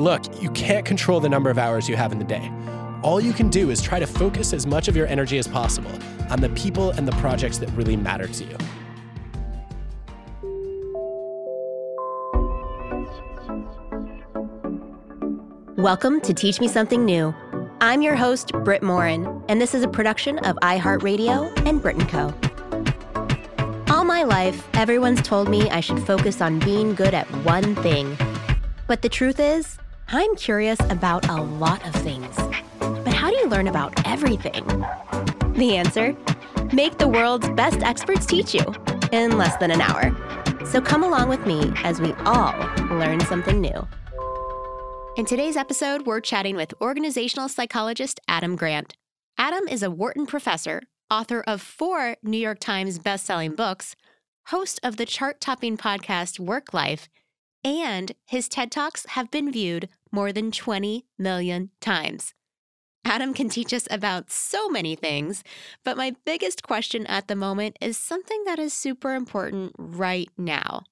Look, you can't control the number of hours you have in the day. All you can do is try to focus as much of your energy as possible on the people and the projects that really matter to you. Welcome to Teach Me Something New. I'm your host, Britt Morin, and this is a production of iHeartRadio and Brit & Co. All my life, everyone's told me I should focus on being good at one thing. But the truth is, I'm curious about a lot of things. But how do you learn about everything? The answer? Make the world's best experts teach you in less than an hour. So come along with me as we all learn something new. In today's episode, we're chatting with organizational psychologist Adam Grant. Adam is a Wharton professor, author of 4 New York Times bestselling books, host of the chart-topping podcast Work Life, and his TED Talks have been viewed more than 20 million times. Adam can teach us about so many things, but my biggest question at the moment is something that is super important right now: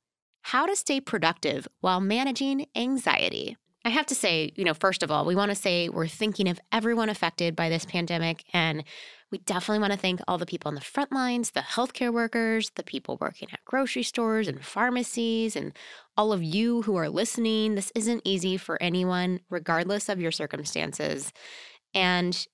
how to stay productive while managing anxiety. I have to say, first of all, we want to say we're thinking of everyone affected by this pandemic, and we definitely want to thank all the people on the front lines, the healthcare workers, the people working at grocery stores and pharmacies, and all of you who are listening. This isn't easy for anyone, regardless of your circumstances. And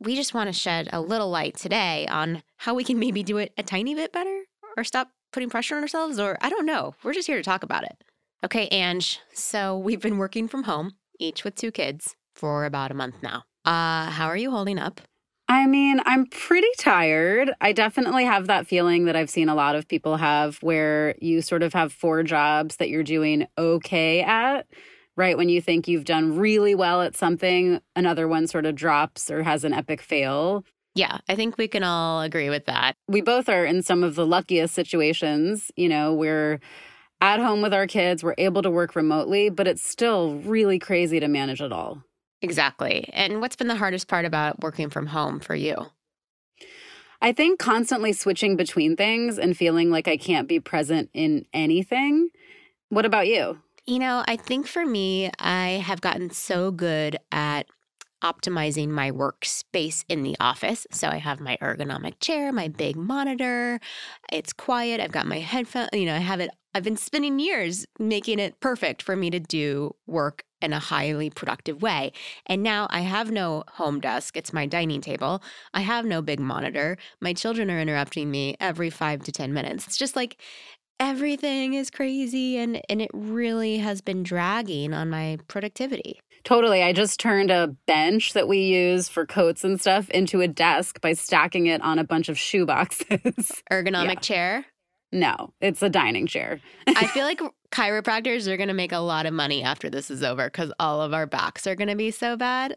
we just want to shed a little light today on how we can maybe do it a tiny bit better, or stop putting pressure on ourselves, or I don't know. We're just here to talk about it. Okay, Ange, so we've been working from home, each with 2 kids, for about a month now. How are you holding up? I mean, I'm pretty tired. I definitely have that feeling that I've seen a lot of people have, where you sort of have 4 jobs that you're doing okay at. Right when you think you've done really well at something, another one sort of drops or has an epic fail. Yeah, I think we can all agree with that. We both are in some of the luckiest situations. We're at home with our kids, we're able to work remotely, but it's still really crazy to manage it all. Exactly. And what's been the hardest part about working from home for you? I think constantly switching between things and feeling like I can't be present in anything. What about you? I think for me, I have gotten so good at optimizing my workspace in the office. So I have my ergonomic chair, my big monitor. It's quiet. I've got my headphones. I've been spending years making it perfect for me to do work in a highly productive way. And now I have no home desk. It's my dining table. I have no big monitor. My children are interrupting me every 5 to 10 minutes. It's just like everything is crazy, and it really has been dragging on my productivity. Totally. I just turned a bench that we use for coats and stuff into a desk by stacking it on a bunch of shoe boxes. Ergonomic chair? No, it's a dining chair. I feel like chiropractors are going to make a lot of money after this is over, because all of our backs are going to be so bad.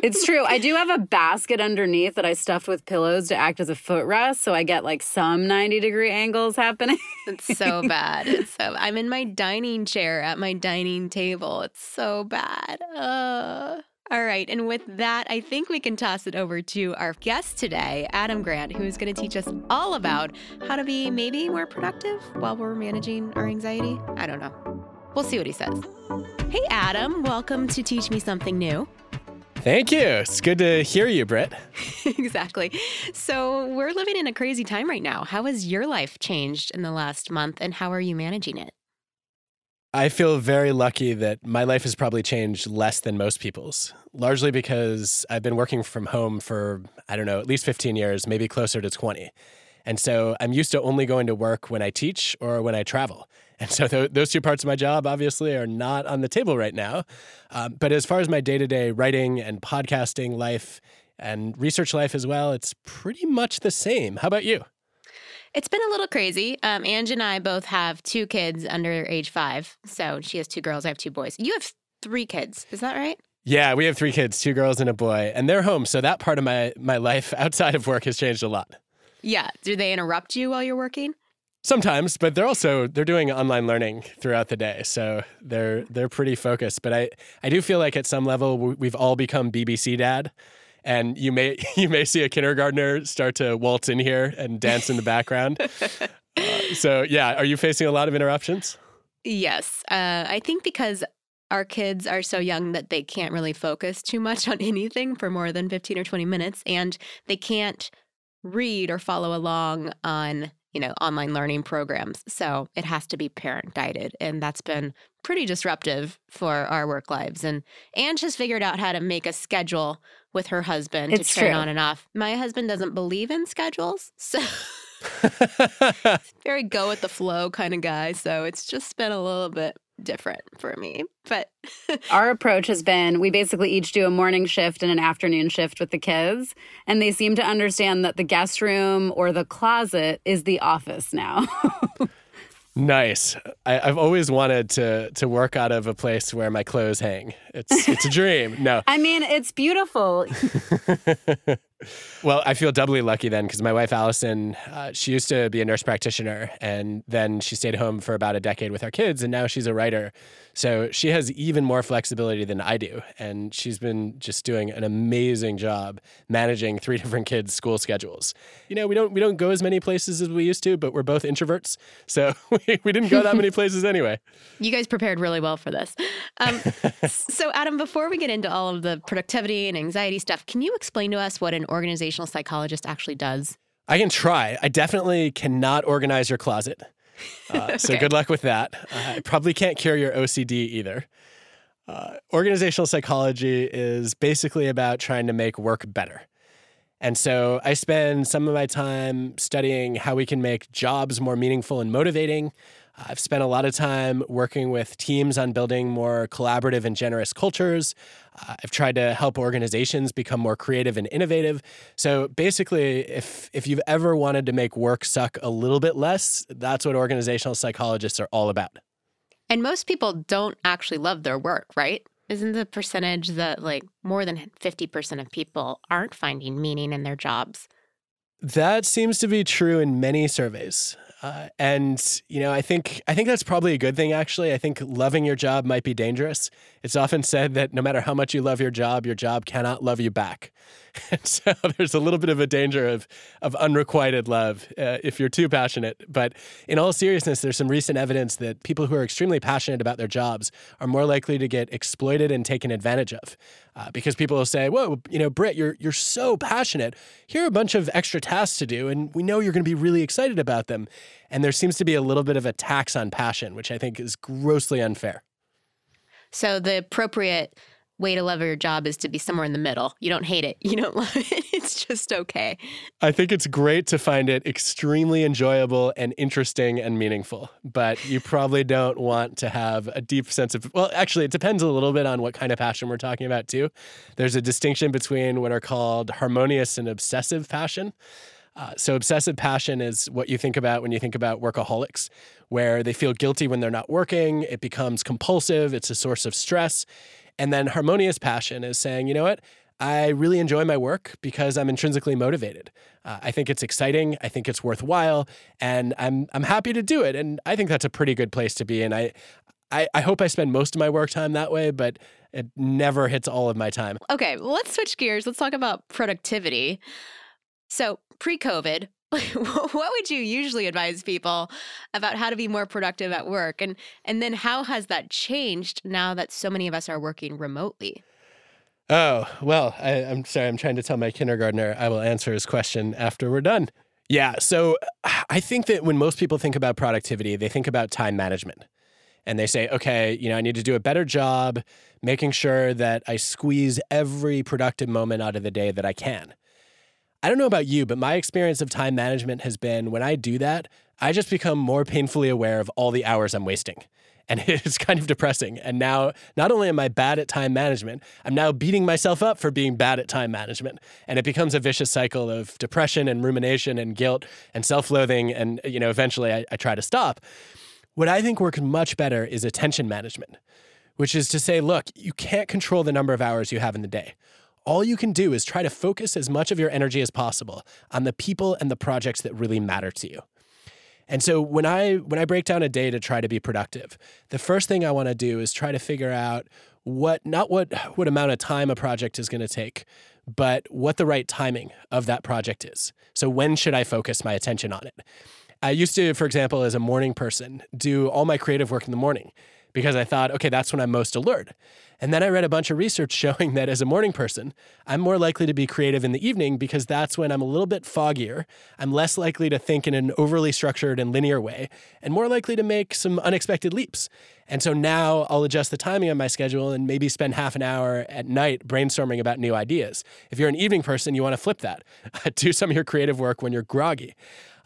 It's true. I do have a basket underneath that I stuffed with pillows to act as a footrest, so I get like some 90-degree angles happening. It's so bad. I'm in my dining chair at my dining table. It's so bad. All right. And with that, I think we can toss it over to our guest today, Adam Grant, who is going to teach us all about how to be maybe more productive while we're managing our anxiety. I don't know. We'll see what he says. Hey, Adam, welcome to Teach Me Something New. Thank you. It's good to hear you, Britt. Exactly. So we're living in a crazy time right now. How has your life changed in the last month, and how are you managing it? I feel very lucky that my life has probably changed less than most people's, largely because I've been working from home for, at least 15 years, maybe closer to 20. And so I'm used to only going to work when I teach or when I travel. And so those 2 parts of my job obviously are not on the table right now. But as far as my day-to-day writing and podcasting life and research life as well, it's pretty much the same. How about you? It's been a little crazy. Ange and I both have 2 kids under age 5. So she has 2 girls. I have 2 boys. You have 3 kids. Is that right? Yeah, we have 3 kids, 2 girls and a boy. And they're home. So that part of my life outside of work has changed a lot. Yeah. Do they interrupt you while you're working? Sometimes, but they're doing online learning throughout the day. So they're pretty focused. But I do feel like at some level we've all become BBC dad. And you may see a kindergartner start to waltz in here and dance in the background. So, yeah, are you facing a lot of interruptions? Yes. I think because our kids are so young that they can't really focus too much on anything for more than 15 or 20 minutes, and they can't read or follow along on, you know, online learning programs. So it has to be parent guided. And that's been pretty disruptive for our work lives. And Anne has figured out how to make a schedule with her husband to turn on and off. My husband doesn't believe in schedules. So very go with the flow kind of guy. So it's just been a little bit different for me. But our approach has been, we basically each do a morning shift and an afternoon shift with the kids. And they seem to understand that the guest room or the closet is the office now. Nice. I've always wanted to work out of a place where my clothes hang. It's a dream. No. I mean, it's beautiful. Well, I feel doubly lucky then, because my wife, Allison, she used to be a nurse practitioner, and then she stayed home for about a decade with our kids, and now she's a writer. So she has even more flexibility than I do, and she's been just doing an amazing job managing three different kids' school schedules. You know, we don't go as many places as we used to, but we're both introverts, so we didn't go that many places anyway. You guys prepared really well for this. So, Adam, before we get into all of the productivity and anxiety stuff, can you explain to us what an organizational psychologist actually does? I can try. I definitely cannot organize your closet. Okay. So good luck with that. I probably can't cure your OCD either. Organizational psychology is basically about trying to make work better. And so I spend some of my time studying how we can make jobs more meaningful and motivating. I've spent a lot of time working with teams on building more collaborative and generous cultures. I've tried to help organizations become more creative and innovative. So basically, if you've ever wanted to make work suck a little bit less, that's what organizational psychologists are all about. And most people don't actually love their work, right? Isn't the percentage that like more than 50% of people aren't finding meaning in their jobs? That seems to be true in many surveys. And, you know, I think that's probably a good thing, actually. I think loving your job might be dangerous. It's often said that no matter how much you love your job cannot love you back. And so there's a little bit of a danger of unrequited love if you're too passionate. But in all seriousness, there's some recent evidence that people who are extremely passionate about their jobs are more likely to get exploited and taken advantage of. Because people will say, whoa, you know, Britt, you're so passionate. Here are a bunch of extra tasks to do, and we know you're going to be really excited about them. And there seems to be a little bit of a tax on passion, which I think is grossly unfair. So the appropriate way to love your job is to be somewhere in the middle. You don't hate it. You don't love it. It's just okay. I think it's great to find it extremely enjoyable and interesting and meaningful, but you probably don't want to have a deep sense of, well, actually, it depends a little bit on what kind of passion we're talking about, too. There's a distinction between what are called harmonious and obsessive passion. So obsessive passion is what you think about when you think about workaholics, where they feel guilty when they're not working. It becomes compulsive. It's a source of stress. And then harmonious passion is saying, you know what, I really enjoy my work because I'm intrinsically motivated. I think it's exciting. I think it's worthwhile. And I'm happy to do it. And I think that's a pretty good place to be. And I hope I spend most of my work time that way, but it never hits all of my time. Okay, well, let's switch gears. Let's talk about productivity. So pre-COVID, what would you usually advise people about how to be more productive at work? And then how has that changed now that so many of us are working remotely? Oh, well, I'm sorry. I'm trying to tell my kindergartner I will answer his question after we're done. Yeah, so I think that when most people think about productivity, they think about time management. And they say, okay, you know, I need to do a better job making sure that I squeeze every productive moment out of the day that I can. I don't know about you, but my experience of time management has been when I do that, I just become more painfully aware of all the hours I'm wasting. And it's kind of depressing. And now, not only am I bad at time management, I'm now beating myself up for being bad at time management. And it becomes a vicious cycle of depression and rumination and guilt and self-loathing. And, you know, eventually I try to stop. What I think works much better is attention management, which is to say, look, you can't control the number of hours you have in the day. All you can do is try to focus as much of your energy as possible on the people and the projects that really matter to you. And so when I break down a day to try to be productive, the first thing I want to do is try to figure out what amount of time a project is going to take, but what the right timing of that project is. So when should I focus my attention on it? I used to, for example, as a morning person, do all my creative work in the morning. because I thought, okay, that's when I'm most alert. And then I read a bunch of research showing that as a morning person, I'm more likely to be creative in the evening because that's when I'm a little bit foggier. I'm less likely to think in an overly structured and linear way and more likely to make some unexpected leaps. And so now I'll adjust the timing on my schedule and maybe spend half an hour at night brainstorming about new ideas. If you're an evening person, you want to flip that. Do some of your creative work when you're groggy.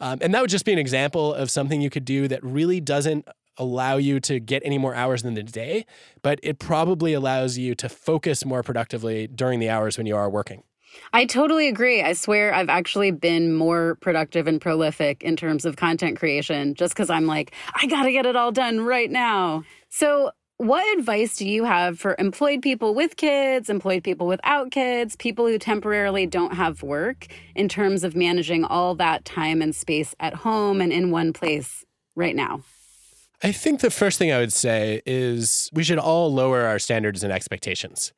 And that would just be an example of something you could do that really doesn't allow you to get any more hours than the day, but it probably allows you to focus more productively during the hours when you are working. I totally agree. I swear I've actually been more productive and prolific in terms of content creation just because I'm like, I got to get it all done right now. So what advice do you have for employed people with kids, employed people without kids, people who temporarily don't have work in terms of managing all that time and space at home and in one place right now? I think the first thing I would say is we should all lower our standards and expectations.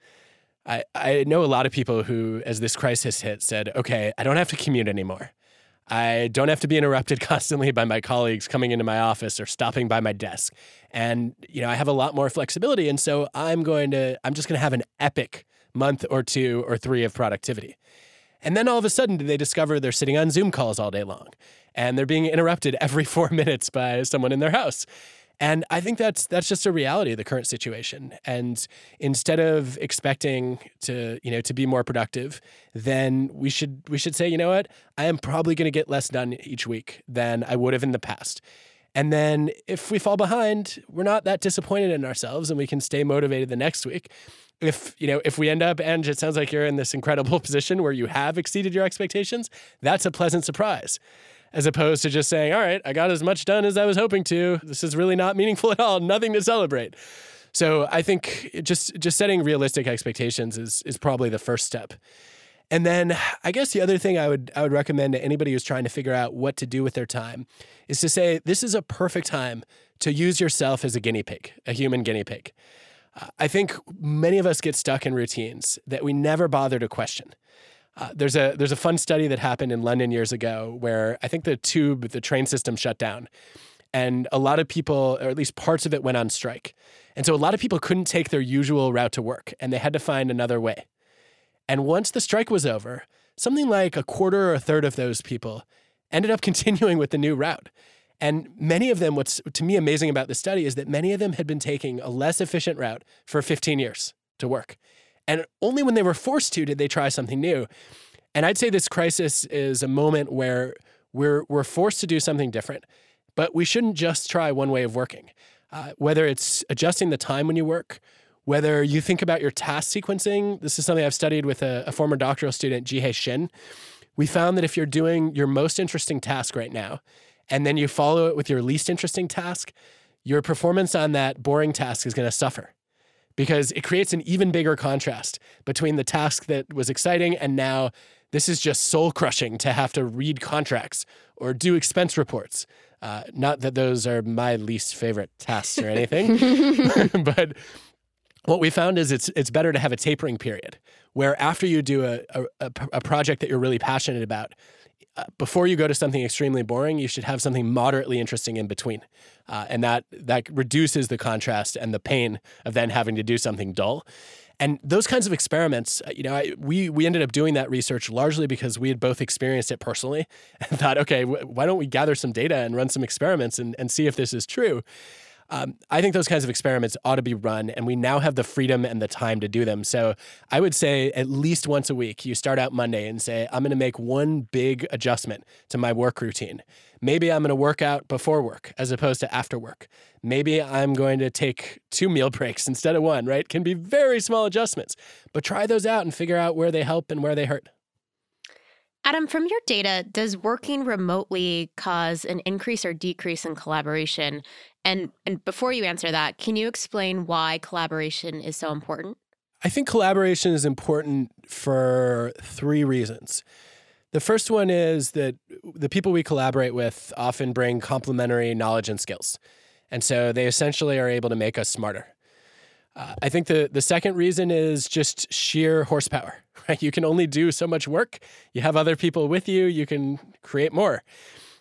I know a lot of people who, as this crisis hit, said, okay, I don't have to commute anymore. I don't have to be interrupted constantly by my colleagues coming into my office or stopping by my desk. And, you know, I have a lot more flexibility. And so I'm just going to have an epic month or two or three of productivity. And then all of a sudden, they discover they're sitting on Zoom calls all day long, and they're being interrupted every 4 minutes by someone in their house. And I think that's just a reality of the current situation. And instead of expecting to be more productive, then we should say, you know what, I am probably going to get less done each week than I would have in the past. And then if we fall behind, we're not that disappointed in ourselves, and we can stay motivated the next week. If we end up, and it sounds like you're in this incredible position where you have exceeded your expectations, that's a pleasant surprise, as opposed to just saying, all right, I got as much done as I was hoping to. This is really not meaningful at all. Nothing to celebrate. So I think just setting realistic expectations is probably the first step. And then I guess the other thing I would recommend to anybody who's trying to figure out what to do with their time is to say, this is a perfect time to use yourself as a guinea pig, a human guinea pig. I think many of us get stuck in routines that we never bother to question. There's a fun study that happened in London years ago where I think the train system shut down, and a lot of people, or at least parts of it, went on strike. And so a lot of people couldn't take their usual route to work, and they had to find another way. And once the strike was over, something like a quarter or a third of those people ended up continuing with the new route. And many of them, what's to me amazing about this study is that many of them had been taking a less efficient route for 15 years to work. And only when they were forced to did they try something new. And I'd say this crisis is a moment where we're forced to do something different, but we shouldn't just try one way of working. Whether it's adjusting the time when you work, whether you think about your task sequencing, this is something I've studied with a former doctoral student, Jihei Shin. We found that if you're doing your most interesting task right now, and then you follow it with your least interesting task, your performance on that boring task is going to suffer because it creates an even bigger contrast between the task that was exciting and now this is just soul-crushing to have to read contracts or do expense reports. Not that those are my least favorite tasks or anything, but what we found is it's better to have a tapering period where after you do a project that you're really passionate about, before you go to something extremely boring, you should have something moderately interesting in between. And that reduces the contrast and the pain of then having to do something dull. And those kinds of experiments, we ended up doing that research largely because we had both experienced it personally and thought, okay, why don't we gather some data and run some experiments and see if this is true? I think those kinds of experiments ought to be run, and we now have the freedom and the time to do them. So I would say at least once a week, you start out Monday and say, I'm going to make one big adjustment to my work routine. Maybe I'm going to work out before work as opposed to after work. Maybe I'm going to take 2 meal breaks instead of 1, right? Can be very small adjustments, but try those out and figure out where they help and where they hurt. Adam, from your data, does working remotely cause an increase or decrease in collaboration? And before you answer that, can you explain why collaboration is so important? I think collaboration is important for 3 reasons. The first one is that the people we collaborate with often bring complementary knowledge and skills. And so they essentially are able to make us smarter. I think the second reason is just sheer horsepower. Right? You can only do so much work. You have other people with you. You can create more.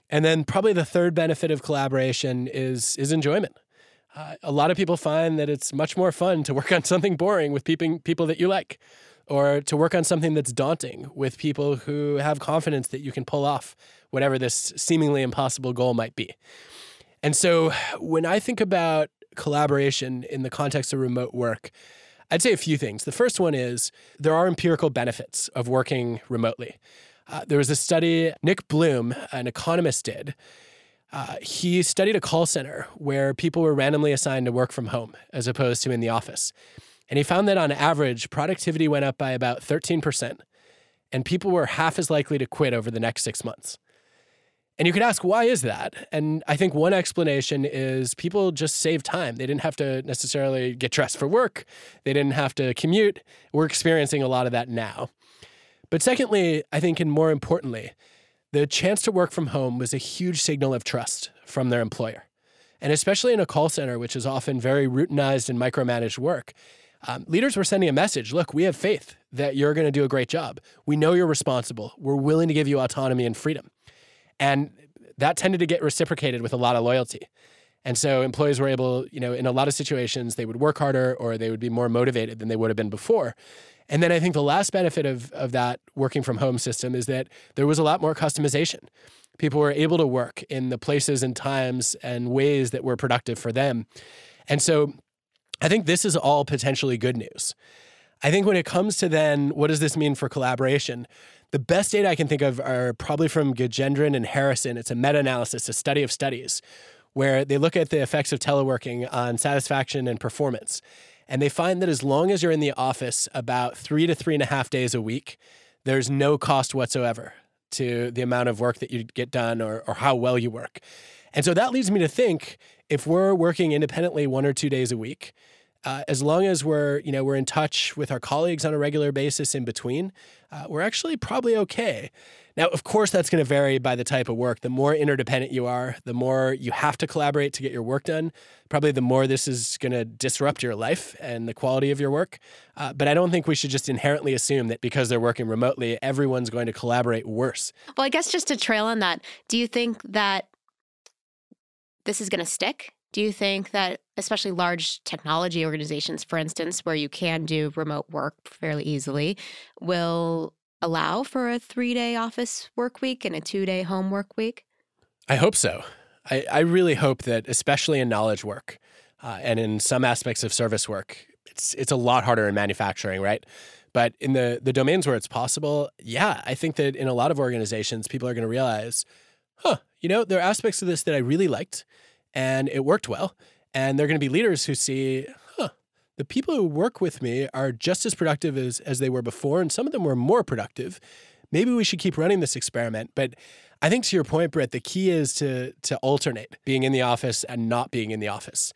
And then probably the third benefit of collaboration is enjoyment. A lot of people find that it's much more fun to work on something boring with people that you like, or to work on something that's daunting with people who have confidence that you can pull off whatever this seemingly impossible goal might be. And so when I think about collaboration in the context of remote work, I'd say a few things. The first one is there are empirical benefits of working remotely. There was a study Nick Bloom, an economist, did. He studied a call center where people were randomly assigned to work from home as opposed to in the office. And he found that on average, productivity went up by about 13%, and people were half as likely to quit over the next 6 months. And you could ask, why is that? And I think one explanation is people just saved time. They didn't have to necessarily get dressed for work. They didn't have to commute. We're experiencing a lot of that now. But secondly, I think, and more importantly, the chance to work from home was a huge signal of trust from their employer. And especially in a call center, which is often very routinized and micromanaged work, leaders were sending a message, look, we have faith that you're going to do a great job. We know you're responsible. We're willing to give you autonomy and freedom. And that tended to get reciprocated with a lot of loyalty. And so employees were able, in a lot of situations, they would work harder or they would be more motivated than they would have been before. And then I think the last benefit of that working from home system is that there was a lot more customization. People were able to work in the places and times and ways that were productive for them. And so I think this is all potentially good news. I think when it comes to then, what does this mean for collaboration? The best data I can think of are probably from Gajendran and Harrison. It's a meta-analysis, a study of studies, where they look at the effects of teleworking on satisfaction and performance. And they find that as long as you're in the office about 3 to 3.5 days a week, there's no cost whatsoever to the amount of work that you get done or how well you work. And so that leads me to think, if we're working independently 1 or 2 days a week, as long as we're in touch with our colleagues on a regular basis in between, we're actually probably okay. Now, of course, that's going to vary by the type of work. The more interdependent you are, the more you have to collaborate to get your work done, probably the more this is going to disrupt your life and the quality of your work. But I don't think we should just inherently assume that because they're working remotely, everyone's going to collaborate worse. Well, I guess just to trail on that, do you think that this is going to stick? Do you think that especially large technology organizations, for instance, where you can do remote work fairly easily, will allow for a 3-day office work week and a 2-day home work week? I hope so. I really hope that, especially in knowledge work and in some aspects of service work, it's a lot harder in manufacturing, right? But in the domains where it's possible, yeah, I think that in a lot of organizations, people are going to realize, there are aspects of this that I really liked. And it worked well. And they're going to be leaders who see, the people who work with me are just as productive as they were before. And some of them were more productive. Maybe we should keep running this experiment. But I think to your point, Brett, the key is to alternate being in the office and not being in the office.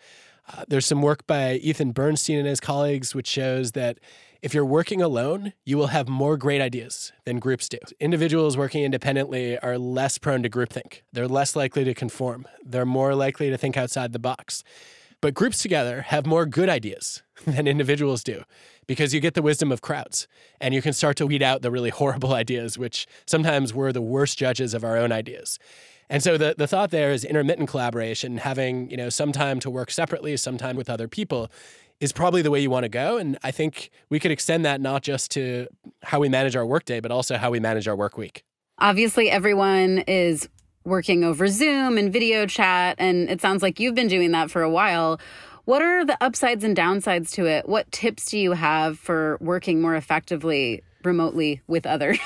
There's some work by Ethan Bernstein and his colleagues, which shows that if you're working alone, you will have more great ideas than groups do. Individuals working independently are less prone to groupthink. They're less likely to conform. They're more likely to think outside the box. But groups together have more good ideas than individuals do because you get the wisdom of crowds and you can start to weed out the really horrible ideas, which sometimes we're the worst judges of our own ideas. And so the thought there is intermittent collaboration, having some time to work separately, some time with other people, is probably the way you want to go. And I think we could extend that not just to how we manage our workday, but also how we manage our work week. Obviously, everyone is working over Zoom and video chat, and it sounds like you've been doing that for a while. What are the upsides and downsides to it? What tips do you have for working more effectively remotely with others?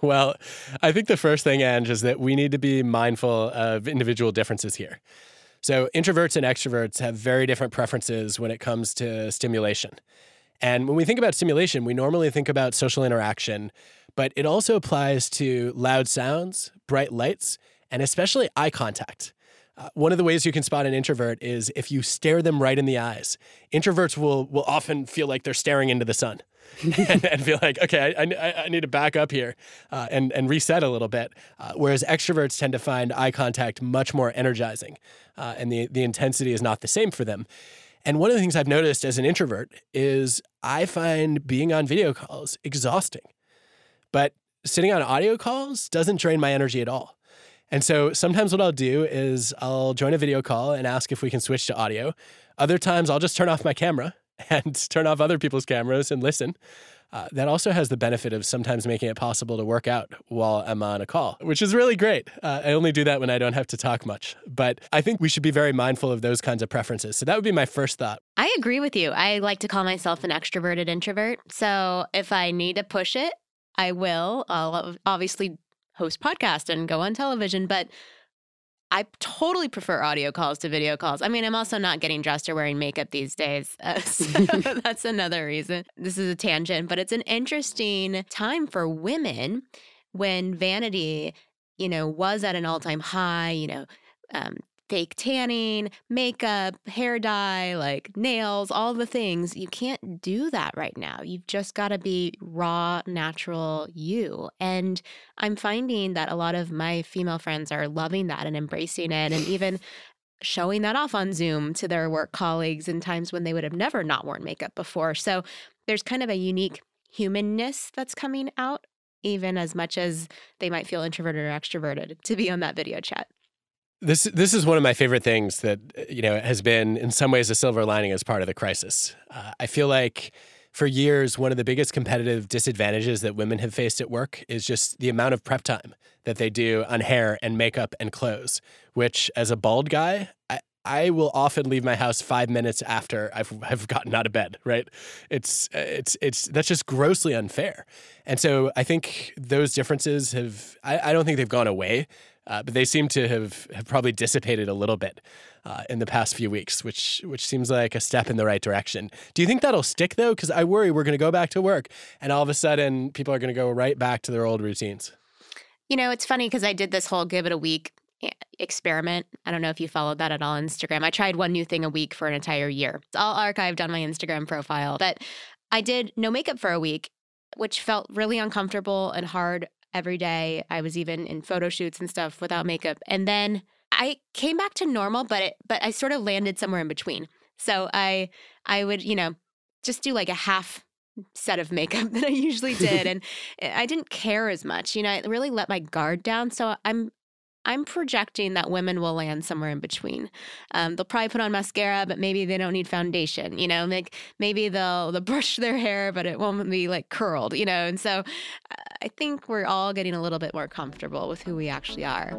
Well, I think the first thing, Ange, is that we need to be mindful of individual differences here. So introverts and extroverts have very different preferences when it comes to stimulation. And when we think about stimulation, we normally think about social interaction, but it also applies to loud sounds, bright lights, and especially eye contact. One of the ways you can spot an introvert is if you stare them right in the eyes. Introverts will often feel like they're staring into the sun. and feel like, okay, I need to back up here and reset a little bit, whereas extroverts tend to find eye contact much more energizing, and the intensity is not the same for them. And one of the things I've noticed as an introvert is I find being on video calls exhausting, but sitting on audio calls doesn't drain my energy at all. And so sometimes what I'll do is I'll join a video call and ask if we can switch to audio. Other times I'll just turn off my camera and turn off other people's cameras and listen. That also has the benefit of sometimes making it possible to work out while I'm on a call, which is really great. I only do that when I don't have to talk much. But I think we should be very mindful of those kinds of preferences. So that would be my first thought. I agree with you. I like to call myself an extroverted introvert. So if I need to push it, I will. I'll obviously host podcasts and go on television, but I totally prefer audio calls to video calls. I mean, I'm also not getting dressed or wearing makeup these days. So that's another reason. This is a tangent, but it's an interesting time for women when vanity, was at an all-time high, fake tanning, makeup, hair dye, nails, all the things. You can't do that right now. You've just got to be raw, natural you. And I'm finding that a lot of my female friends are loving that and embracing it and even showing that off on Zoom to their work colleagues in times when they would have never not worn makeup before. So there's kind of a unique humanness that's coming out, even as much as they might feel introverted or extroverted, to be on that video chat. This is one of my favorite things that, has been in some ways a silver lining as part of the crisis. I feel like for years, one of the biggest competitive disadvantages that women have faced at work is just the amount of prep time that they do on hair and makeup and clothes, which as a bald guy, I will often leave my house 5 minutes after I've gotten out of bed, right? That's just grossly unfair. And so I think those differences I don't think they've gone away. But they seem to have probably dissipated a little bit in the past few weeks, which seems like a step in the right direction. Do you think that'll stick, though? Because I worry we're going to go back to work, and all of a sudden, people are going to go right back to their old routines. It's funny because I did this whole give it a week experiment. I don't know if you followed that at all on Instagram. I tried one new thing a week for an entire year. It's all archived on my Instagram profile. But I did no makeup for a week, which felt really uncomfortable and hard. Every day, I was even in photo shoots and stuff without makeup. And then I came back to normal, but I sort of landed somewhere in between. So I would, just do a half set of makeup that I usually did. And I didn't care as much. I really let my guard down. So I'm projecting that women will land somewhere in between. They'll probably put on mascara, but maybe they don't need foundation. Maybe they'll brush their hair, but it won't be curled. And so I think we're all getting a little bit more comfortable with who we actually are.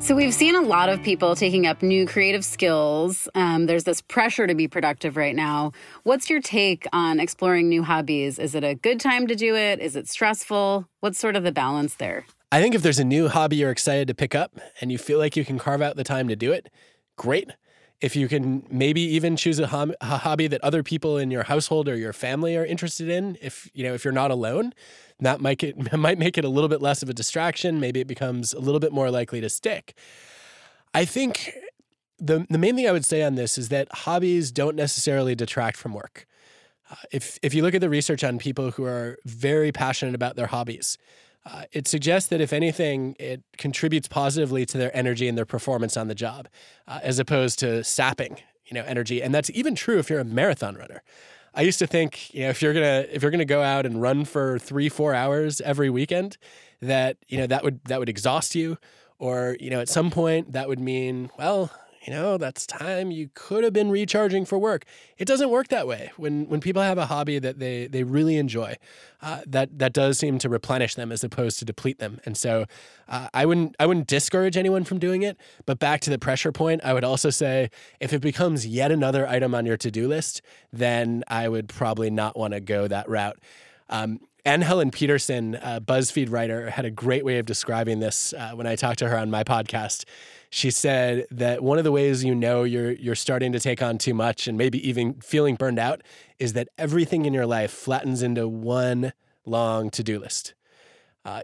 So we've seen a lot of people taking up new creative skills. There's this pressure to be productive right now. What's your take on exploring new hobbies? Is it a good time to do it? Is it stressful? What's sort of the balance there? I think if there's a new hobby you're excited to pick up and you feel like you can carve out the time to do it, great. If you can maybe even choose a hobby that other people in your household or your family are interested in, if you're not alone, that might make it a little bit less of a distraction. Maybe it becomes a little bit more likely to stick. I think the main thing I would say on this is that hobbies don't necessarily detract from work. If you look at the research on people who are very passionate about their hobbies, it suggests that if anything, it contributes positively to their energy and their performance on the job, as opposed to sapping, energy. And that's even true if you're a marathon runner. I used to think, if you're gonna go out and run for 3-4 hours every weekend, that that would exhaust you, or at some point that would mean, well, that's time you could have been recharging for work. It doesn't work that way. When people have a hobby that they really enjoy, that does seem to replenish them as opposed to deplete them. And so, I wouldn't discourage anyone from doing it. But back to the pressure point, I would also say if it becomes yet another item on your to-do list, then I would probably not want to go that route. Anne Helen Peterson, a BuzzFeed writer, had a great way of describing this when I talked to her on my podcast. She said that one of the ways you know you're starting to take on too much and maybe even feeling burned out is that everything in your life flattens into one long to-do list,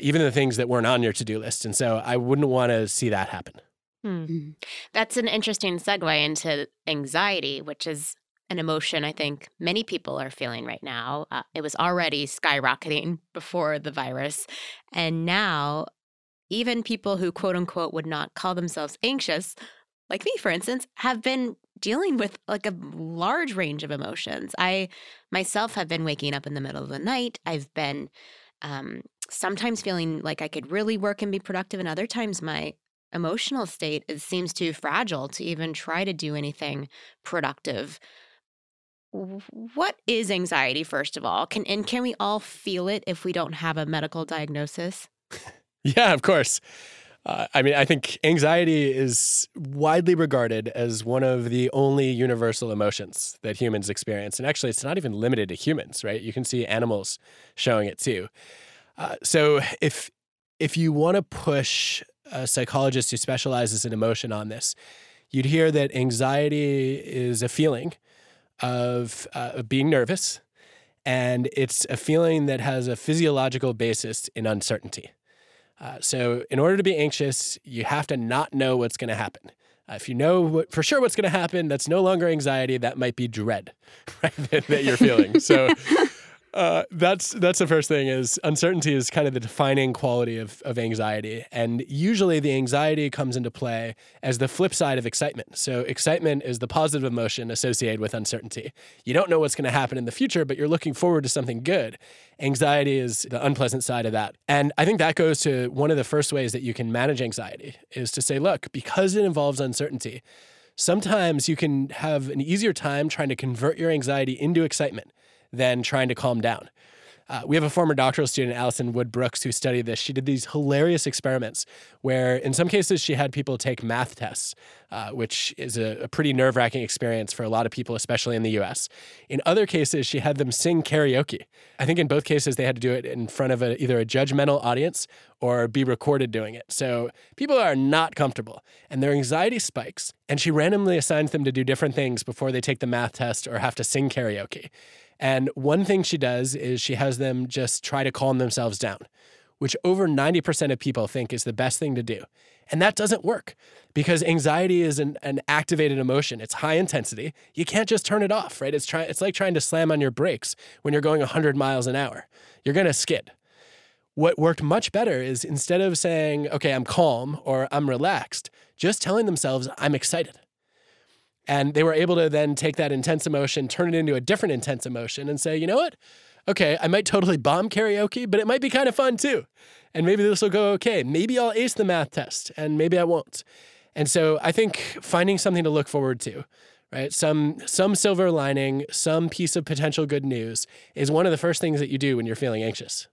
even the things that weren't on your to-do list. And so I wouldn't want to see that happen. Hmm. That's an interesting segue into anxiety, which is an emotion I think many people are feeling right now. It was already skyrocketing before the virus. And now, even people who, quote unquote, would not call themselves anxious, like me, for instance, have been dealing with like a large range of emotions. I myself have been waking up in the middle of the night. I've been sometimes feeling like I could really work and be productive, and other times my emotional state seems too fragile to even try to do anything productive. What is anxiety, first of all? Can we all feel it if we don't have a medical diagnosis? Yeah, of course. I think anxiety is widely regarded as one of the only universal emotions that humans experience. And actually, it's not even limited to humans, right? You can see animals showing it too. So if you want to push a psychologist who specializes in emotion on this, you'd hear that anxiety is a feeling of being nervous, and it's a feeling that has a physiological basis in uncertainty. So in order to be anxious, you have to not know what's going to happen. If you know for sure what's going to happen, that's no longer anxiety. That might be dread, right, that you're feeling. So that's the first thing, is uncertainty is kind of the defining quality of anxiety. And usually the anxiety comes into play as the flip side of excitement. So excitement is the positive emotion associated with uncertainty. You don't know what's going to happen in the future, but you're looking forward to something good. Anxiety is the unpleasant side of that. And I think that goes to one of the first ways that you can manage anxiety, is to say, look, because it involves uncertainty, sometimes you can have an easier time trying to convert your anxiety into excitement than trying to calm down. We have a former doctoral student, Allison Wood Brooks, who studied this. She did these hilarious experiments where, in some cases, she had people take math tests, which is a pretty nerve-wracking experience for a lot of people, especially in the U.S. In other cases, she had them sing karaoke. I think in both cases, they had to do it in front of either a judgmental audience or be recorded doing it. So people are not comfortable, and their anxiety spikes, and she randomly assigns them to do different things before they take the math test or have to sing karaoke. And one thing she does is she has them just try to calm themselves down, which over 90% of people think is the best thing to do. And that doesn't work, because anxiety is an activated emotion. It's high intensity. You can't just turn it off, right? It's like trying to slam on your brakes when you're going 100 miles an hour. You're going to skid. What worked much better is, instead of saying, okay, I'm calm or I'm relaxed, just telling themselves, I'm excited. And they were able to then take that intense emotion, turn it into a different intense emotion, and say, you know what? Okay, I might totally bomb karaoke, but it might be kind of fun too. And maybe this will go okay. Maybe I'll ace the math test, and maybe I won't. And so I think finding something to look forward to, right? Some silver lining, some piece of potential good news is one of the first things that you do when you're feeling anxious.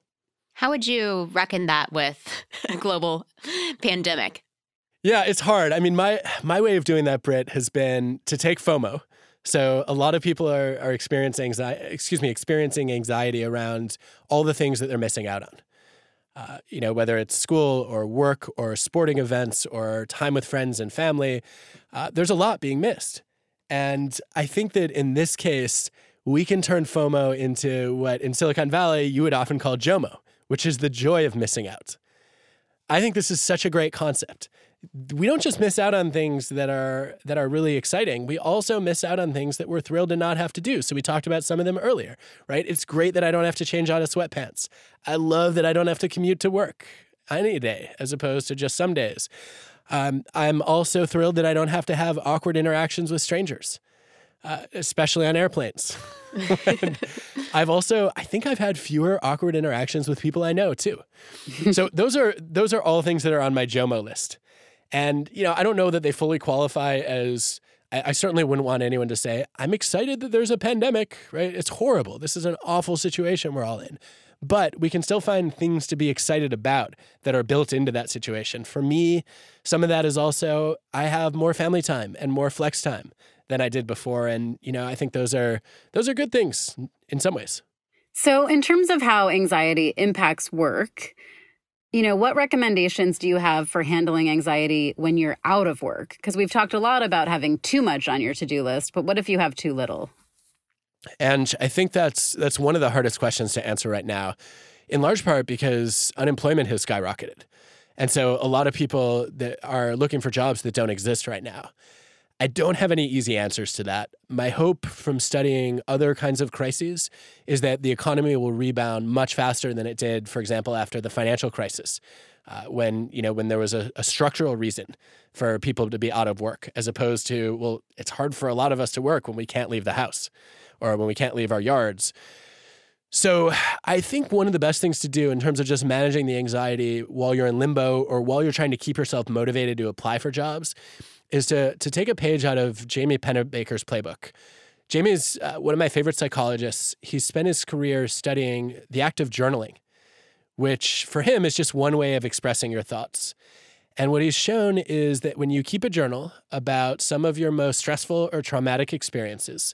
How would you reckon that with a global pandemic? Yeah, it's hard. I mean, my way of doing that, Britt, has been to take FOMO. So a lot of people are experiencing anxiety around all the things that they're missing out on. Whether it's school or work or sporting events or time with friends and family, there's a lot being missed. And I think that in this case, we can turn FOMO into what in Silicon Valley you would often call JOMO, which is the joy of missing out. I think this is such a great concept. We don't just miss out on things that are really exciting. We also miss out on things that we're thrilled to not have to do. So we talked about some of them earlier, right? It's great that I don't have to change out of sweatpants. I love that I don't have to commute to work any day as opposed to just some days. I'm also thrilled that I don't have to have awkward interactions with strangers, especially on airplanes. I think I've had fewer awkward interactions with people I know too. So those are all things that are on my JOMO list. And, I don't know that they fully qualify as, I certainly wouldn't want anyone to say, I'm excited that there's a pandemic, right? It's horrible. This is an awful situation we're all in. But we can still find things to be excited about that are built into that situation. For me, some of that is also, I have more family time and more flex time than I did before. And, I think those are good things in some ways. So in terms of how anxiety impacts work, you know, what recommendations do you have for handling anxiety when you're out of work? Because we've talked a lot about having too much on your to-do list, but what if you have too little? And I think that's one of the hardest questions to answer right now, in large part because unemployment has skyrocketed. And so a lot of people that are looking for jobs that don't exist right now. I don't have any easy answers to that. My hope from studying other kinds of crises is that the economy will rebound much faster than it did, for example, after the financial crisis, when there was a structural reason for people to be out of work, as opposed to, well, it's hard for a lot of us to work when we can't leave the house or when we can't leave our yards. So I think one of the best things to do in terms of just managing the anxiety while you're in limbo or while you're trying to keep yourself motivated to apply for jobs is to take a page out of Jamie Pennebaker's playbook. Jamie is one of my favorite psychologists. He spent his career studying the act of journaling, which for him is just one way of expressing your thoughts. And what he's shown is that when you keep a journal about some of your most stressful or traumatic experiences,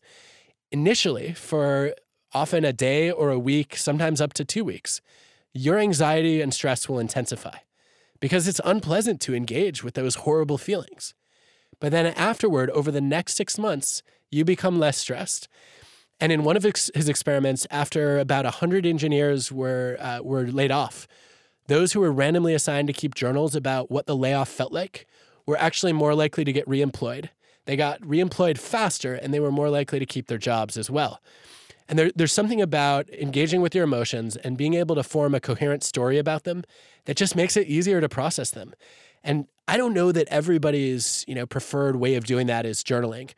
initially for often a day or a week, sometimes up to 2 weeks, your anxiety and stress will intensify because it's unpleasant to engage with those horrible feelings. But then afterward, over the next 6 months, you become less stressed. And in one of his experiments, after about 100 engineers were laid off, those who were randomly assigned to keep journals about what the layoff felt like were actually more likely to get reemployed. They got reemployed faster, and they were more likely to keep their jobs as well. And there's something about engaging with your emotions and being able to form a coherent story about them that just makes it easier to process them. And I don't know that everybody's, preferred way of doing that is journaling.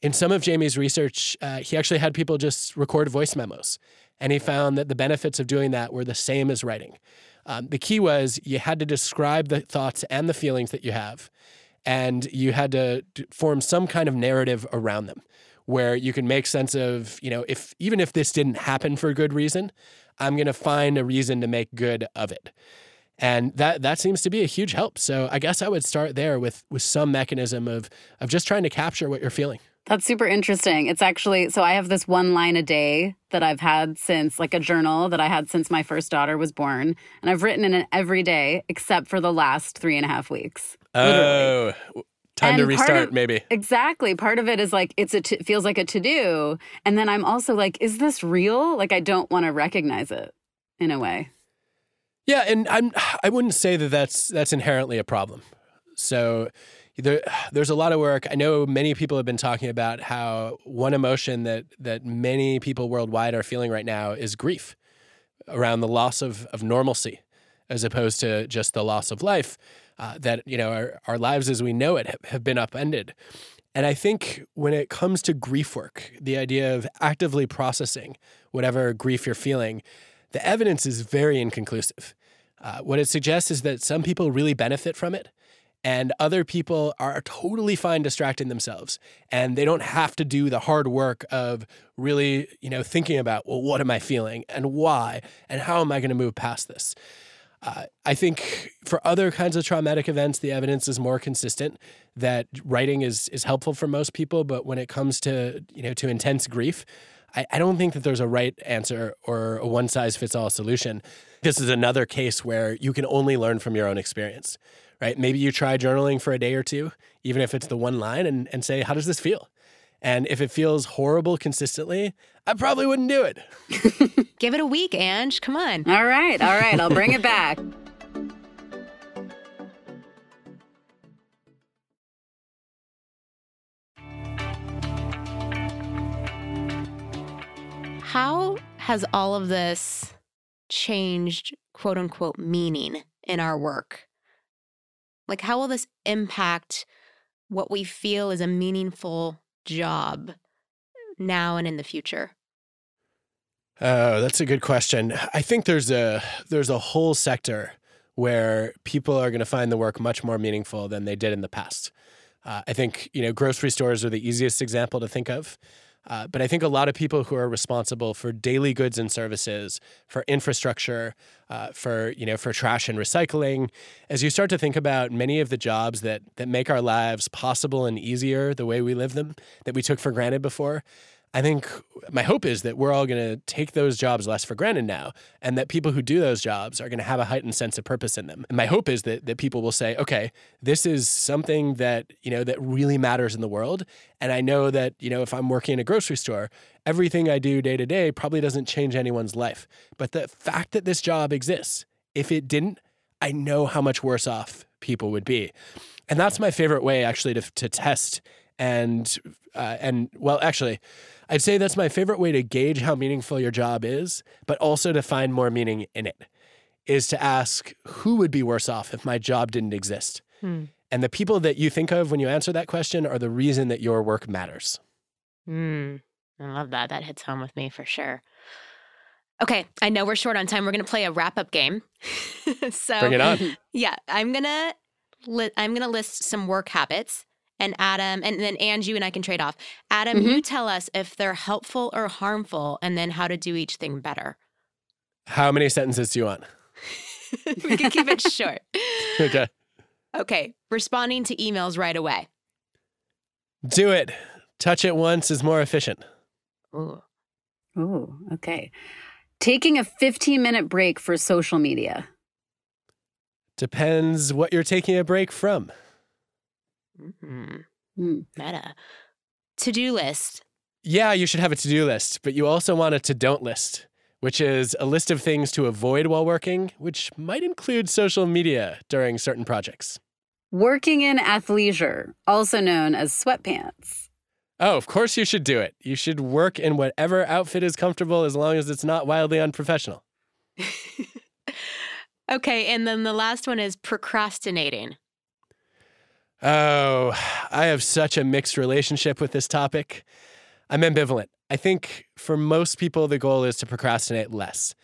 In some of Jamie's research, he actually had people just record voice memos. And he found that the benefits of doing that were the same as writing. The key was you had to describe the thoughts and the feelings that you have. And you had to form some kind of narrative around them, where you can make sense of, if this didn't happen for a good reason, I'm going to find a reason to make good of it. And that seems to be a huge help. So I guess I would start there with some mechanism of just trying to capture what you're feeling. That's super interesting. It's actually, so I have this one line a day that I've had since, like a journal that I had since my first daughter was born. And I've written in it every day, except for the last 3.5 weeks. Oh, literally. Time to restart, maybe. Exactly. Part of it is like, it feels like a to-do. And then I'm also like, is this real? Like, I don't want to recognize it in a way. Yeah, and I wouldn't say that that's inherently a problem. So there's a lot of work. I know many people have been talking about how one emotion that many people worldwide are feeling right now is grief around the loss of normalcy, as opposed to just the loss of life, that, our lives as we know it have been upended. And I think when it comes to grief work, the idea of actively processing whatever grief you're feeling, the evidence is very inconclusive. What it suggests is that some people really benefit from it, and other people are totally fine distracting themselves, and they don't have to do the hard work of really, thinking about, well, what am I feeling and why, and how am I going to move past this? I think for other kinds of traumatic events, the evidence is more consistent that writing is helpful for most people, but when it comes to, to intense grief, I don't think that there's a right answer or a one-size-fits-all solution. This is another case where you can only learn from your own experience, right? Maybe you try journaling for a day or two, even if it's the one line, and say, how does this feel? And if it feels horrible consistently, I probably wouldn't do it. Give it a week, Ange. Come on. All right. I'll bring it back. How has all of this changed, quote unquote, meaning in our work? Like, how will this impact what we feel is a meaningful job now and in the future? Oh, that's a good question. I think there's a whole sector where people are going to find the work much more meaningful than they did in the past. I think, grocery stores are the easiest example to think of. But I think a lot of people who are responsible for daily goods and services, for infrastructure, for trash and recycling, as you start to think about many of the jobs that make our lives possible and easier the way we live them, that we took for granted before, I think my hope is that we're all going to take those jobs less for granted now, and that people who do those jobs are going to have a heightened sense of purpose in them. And my hope is that people will say, okay, this is something that, you know, that really matters in the world. And I know that, you know, if I'm working in a grocery store, everything I do day to day probably doesn't change anyone's life. But the fact that this job exists, if it didn't, I know how much worse off people would be. And that's my favorite way, actually, to test. And well, actually, I'd say that's my favorite way to gauge how meaningful your job is, but also to find more meaning in it, is to ask, who would be worse off if my job didn't exist? Hmm. And the people that you think of when you answer that question are the reason that your work matters. I love that. That hits home with me for sure. Okay, I know we're short on time. We're going to play a wrap-up game. So bring it on. Yeah, I'm gonna list some work habits. And Adam, and then Ange, you and I can trade off. Adam, you tell us if they're helpful or harmful, and then how to do each thing better. How many sentences do you want? We can keep it short. Okay. Okay. Responding to emails right away. Do it. Touch it once is more efficient. Ooh. Okay. Taking a 15-minute break for social media. Depends what you're taking a break from. Meta. To-do list. Yeah, you should have a to-do list, but you also want a to-don't list, which is a list of things to avoid while working, which might include social media during certain projects. Working in athleisure, also known as sweatpants. Oh, of course you should do it. You should work in whatever outfit is comfortable as long as it's not wildly unprofessional. Okay, and then the last one is procrastinating. Oh, I have such a mixed relationship with this topic. I'm ambivalent. I think for most people, the goal is to procrastinate less.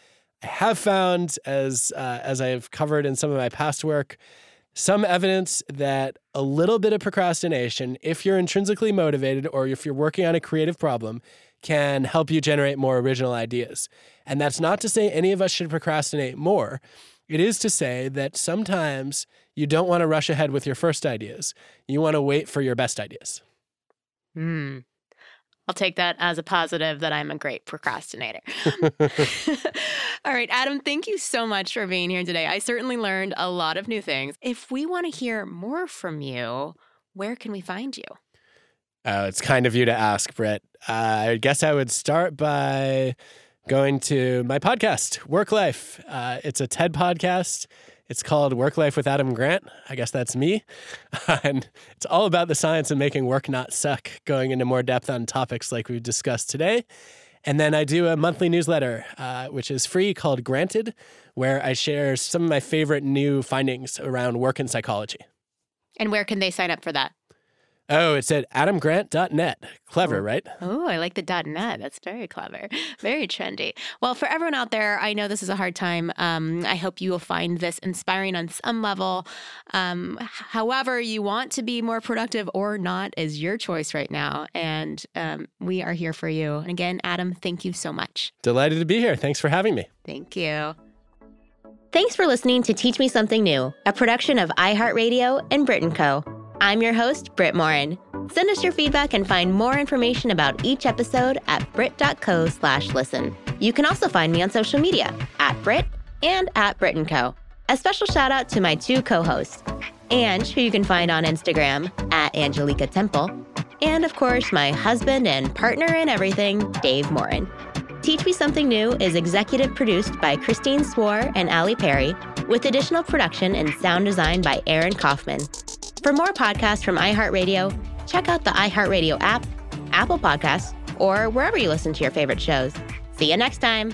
I have found, as I have covered in some of my past work, some evidence that a little bit of procrastination, if you're intrinsically motivated or if you're working on a creative problem, can help you generate more original ideas. And that's not to say any of us should procrastinate more. It is to say that sometimes you don't want to rush ahead with your first ideas. You want to wait for your best ideas. I'll take that as a positive that I'm a great procrastinator. All right, Adam, thank you so much for being here today. I certainly learned a lot of new things. If we want to hear more from you, where can we find you? Oh, it's kind of you to ask, Britt. I guess I would start by going to my podcast, Work Life. It's a TED podcast. It's called Work Life with Adam Grant. I guess that's me. And it's all about the science of making work not suck, going into more depth on topics like we discussed today. And then I do a monthly newsletter, which is free, called Granted, where I share some of my favorite new findings around work and psychology. And where can they sign up for that? Oh, it's at adamgrant.net. Clever, right? Oh, I like the .net. That's very clever. Very trendy. Well, for everyone out there, I know this is a hard time. I hope you will find this inspiring on some level. However you want to be more productive or not is your choice right now. And we are here for you. And again, Adam, thank you so much. Delighted to be here. Thanks for having me. Thank you. Thanks for listening to Teach Me Something New, a production of iHeartRadio and Brit & Co. I'm your host, Britt Morin. Send us your feedback and find more information about each episode at Britt.co/listen. You can also find me on social media at Britt and at Britt & Co. A special shout out to my two co-hosts, Ange, who you can find on Instagram at Angelica Temple, and of course, my husband and partner in everything, Dave Morin. Teach Me Something New is executive produced by Christine Swar and Allie Perry, with additional production and sound design by Aaron Kaufman. For more podcasts from iHeartRadio, check out the iHeartRadio app, Apple Podcasts, or wherever you listen to your favorite shows. See you next time.